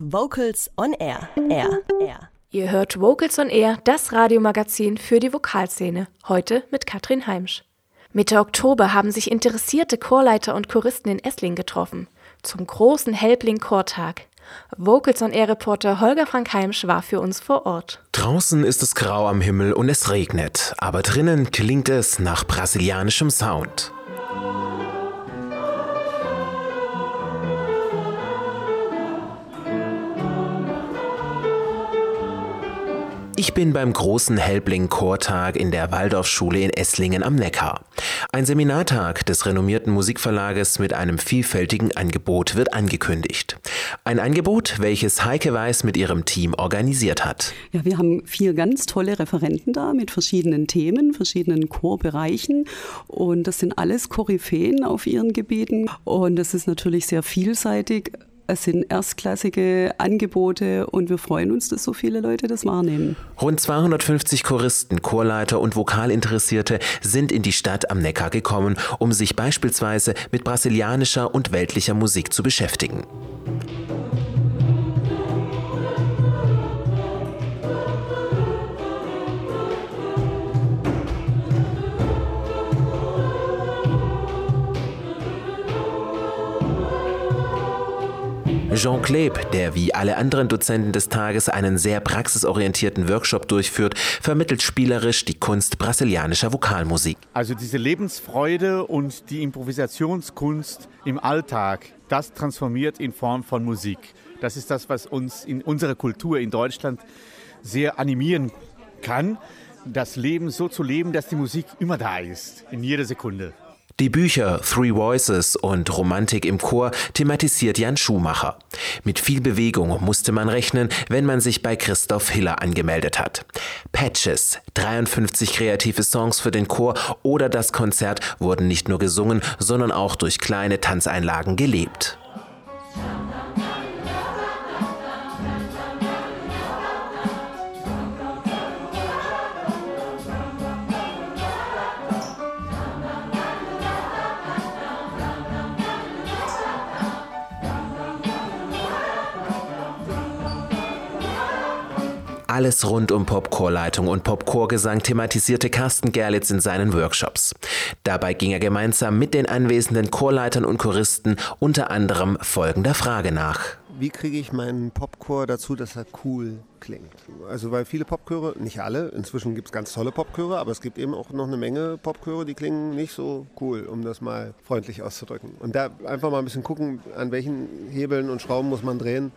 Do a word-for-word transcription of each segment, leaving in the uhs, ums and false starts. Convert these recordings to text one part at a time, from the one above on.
Vocals on Air. Air. Air. Ihr hört Vocals on Air, das Radiomagazin für die Vokalszene. Heute mit Katrin Heimsch. Mitte Oktober haben sich interessierte Chorleiter und Choristen in Esslingen getroffen. Zum großen Helbling-Chortag. Vocals on Air-Reporter Holger Frank-Heimsch war für uns vor Ort. Draußen ist es grau am Himmel und es regnet. Aber drinnen klingt es nach brasilianischem Sound. Ich bin beim großen Helbling-Chortag in der Waldorfschule in Esslingen am Neckar. Ein Seminartag des renommierten Musikverlages mit einem vielfältigen Angebot wird angekündigt. Ein Angebot, welches Heike Weiß mit ihrem Team organisiert hat. Ja, wir haben vier ganz tolle Referenten da mit verschiedenen Themen, verschiedenen Chorbereichen. Und das sind alles Koryphäen auf ihren Gebieten. Und das ist natürlich sehr vielseitig. Es sind erstklassige Angebote und wir freuen uns, dass so viele Leute das wahrnehmen. Rund zweihundertfünfzig Choristen, Chorleiter und Vokalinteressierte sind in die Stadt am Neckar gekommen, um sich beispielsweise mit brasilianischer und weltlicher Musik zu beschäftigen. Jean Kleb, der wie alle anderen Dozenten des Tages einen sehr praxisorientierten Workshop durchführt, vermittelt spielerisch die Kunst brasilianischer Vokalmusik. Also diese Lebensfreude und die Improvisationskunst im Alltag, das transformiert in Form von Musik. Das ist das, was uns in unserer Kultur in Deutschland sehr animieren kann, das Leben so zu leben, dass die Musik immer da ist, in jeder Sekunde. Die Bücher Three Voices und Romantik im Chor thematisiert Jan Schumacher. Mit viel Bewegung musste man rechnen, wenn man sich bei Christoph Hiller angemeldet hat. Patches, dreiundfünfzig kreative Songs für den Chor oder das Konzert wurden nicht nur gesungen, sondern auch durch kleine Tanzeinlagen gelebt. Alles rund um Popchorleitung und Popchorgesang thematisierte Carsten Gerlitz in seinen Workshops. Dabei ging er gemeinsam mit den anwesenden Chorleitern und Choristen unter anderem folgender Frage nach. Wie kriege ich meinen Popchor dazu, dass er cool klingt? Also weil viele Popchöre, nicht alle, inzwischen gibt es ganz tolle Popchöre, aber es gibt eben auch noch eine Menge Popchöre, die klingen nicht so cool, um das mal freundlich auszudrücken. Und da einfach mal ein bisschen gucken, an welchen Hebeln und Schrauben muss man drehen,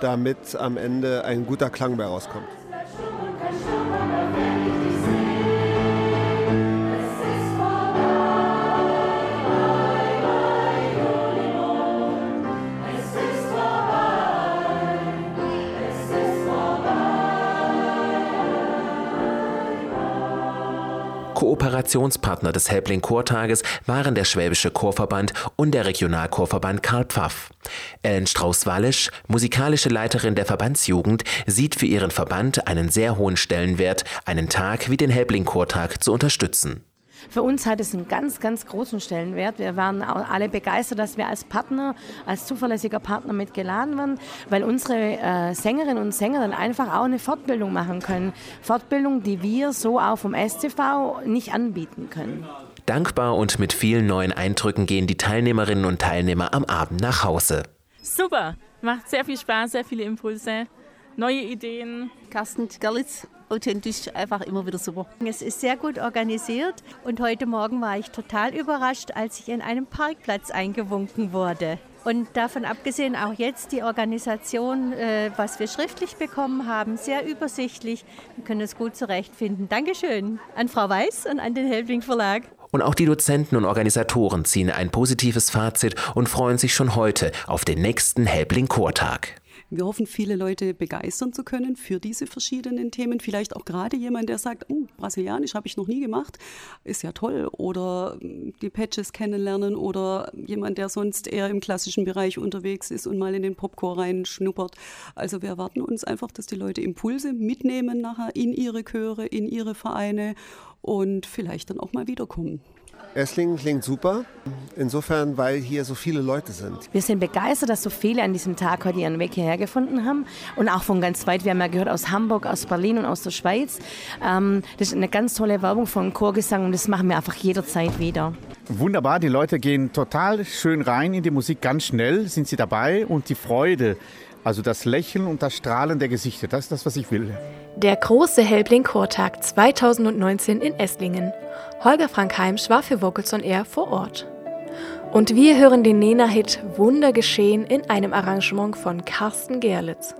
damit am Ende ein guter Klang bei rauskommt. Kooperationspartner des Helbling-Chortages waren der Schwäbische Chorverband und der Regionalchorverband Karl Pfaff. Ellen Strauß-Wallisch, musikalische Leiterin der Verbandsjugend, sieht für ihren Verband einen sehr hohen Stellenwert, einen Tag wie den Helbling-Chortag zu unterstützen. Für uns hat es einen ganz, ganz großen Stellenwert. Wir waren alle begeistert, dass wir als Partner, als zuverlässiger Partner mit geladen waren, weil unsere Sängerinnen und Sänger dann einfach auch eine Fortbildung machen können. Fortbildung, die wir so auch vom S T V nicht anbieten können. Dankbar und mit vielen neuen Eindrücken gehen die Teilnehmerinnen und Teilnehmer am Abend nach Hause. Super, macht sehr viel Spaß, sehr viele Impulse, neue Ideen. Carsten Gerlitz. Authentisch, einfach immer wieder super. Es ist sehr gut organisiert und heute Morgen war ich total überrascht, als ich in einem Parkplatz eingewunken wurde. Und davon abgesehen auch jetzt die Organisation, was wir schriftlich bekommen haben, sehr übersichtlich. Wir können es gut zurechtfinden. Dankeschön an Frau Weiß und an den Helbling Verlag. Und auch die Dozenten und Organisatoren ziehen ein positives Fazit und freuen sich schon heute auf den nächsten Helbling Chortag. Wir hoffen, viele Leute begeistern zu können für diese verschiedenen Themen. Vielleicht auch gerade jemand, der sagt, oh, brasilianisch habe ich noch nie gemacht, ist ja toll. Oder die Patches kennenlernen oder jemand, der sonst eher im klassischen Bereich unterwegs ist und mal in den Popchor reinschnuppert. Also wir erwarten uns einfach, dass die Leute Impulse mitnehmen nachher in ihre Chöre, in ihre Vereine und vielleicht dann auch mal wiederkommen. Esslingen klingt super, insofern, weil hier so viele Leute sind. Wir sind begeistert, dass so viele an diesem Tag heute ihren Weg hierher gefunden haben und auch von ganz weit. Wir haben ja gehört aus Hamburg, aus Berlin und aus der Schweiz. Ähm, das ist eine ganz tolle Werbung von Chorgesang und das machen wir einfach jederzeit wieder. Wunderbar, die Leute gehen total schön rein in die Musik, ganz schnell sind sie dabei und die Freude, also das Lächeln und das Strahlen der Gesichter, das ist das, was ich will. Der große Helbling-Chortag zweitausendneunzehn in Esslingen. Holger Frank-Heimsch war für Vocals on Air vor Ort. Und wir hören den Nena-Hit Wunder geschehen in einem Arrangement von Carsten Gerlitz.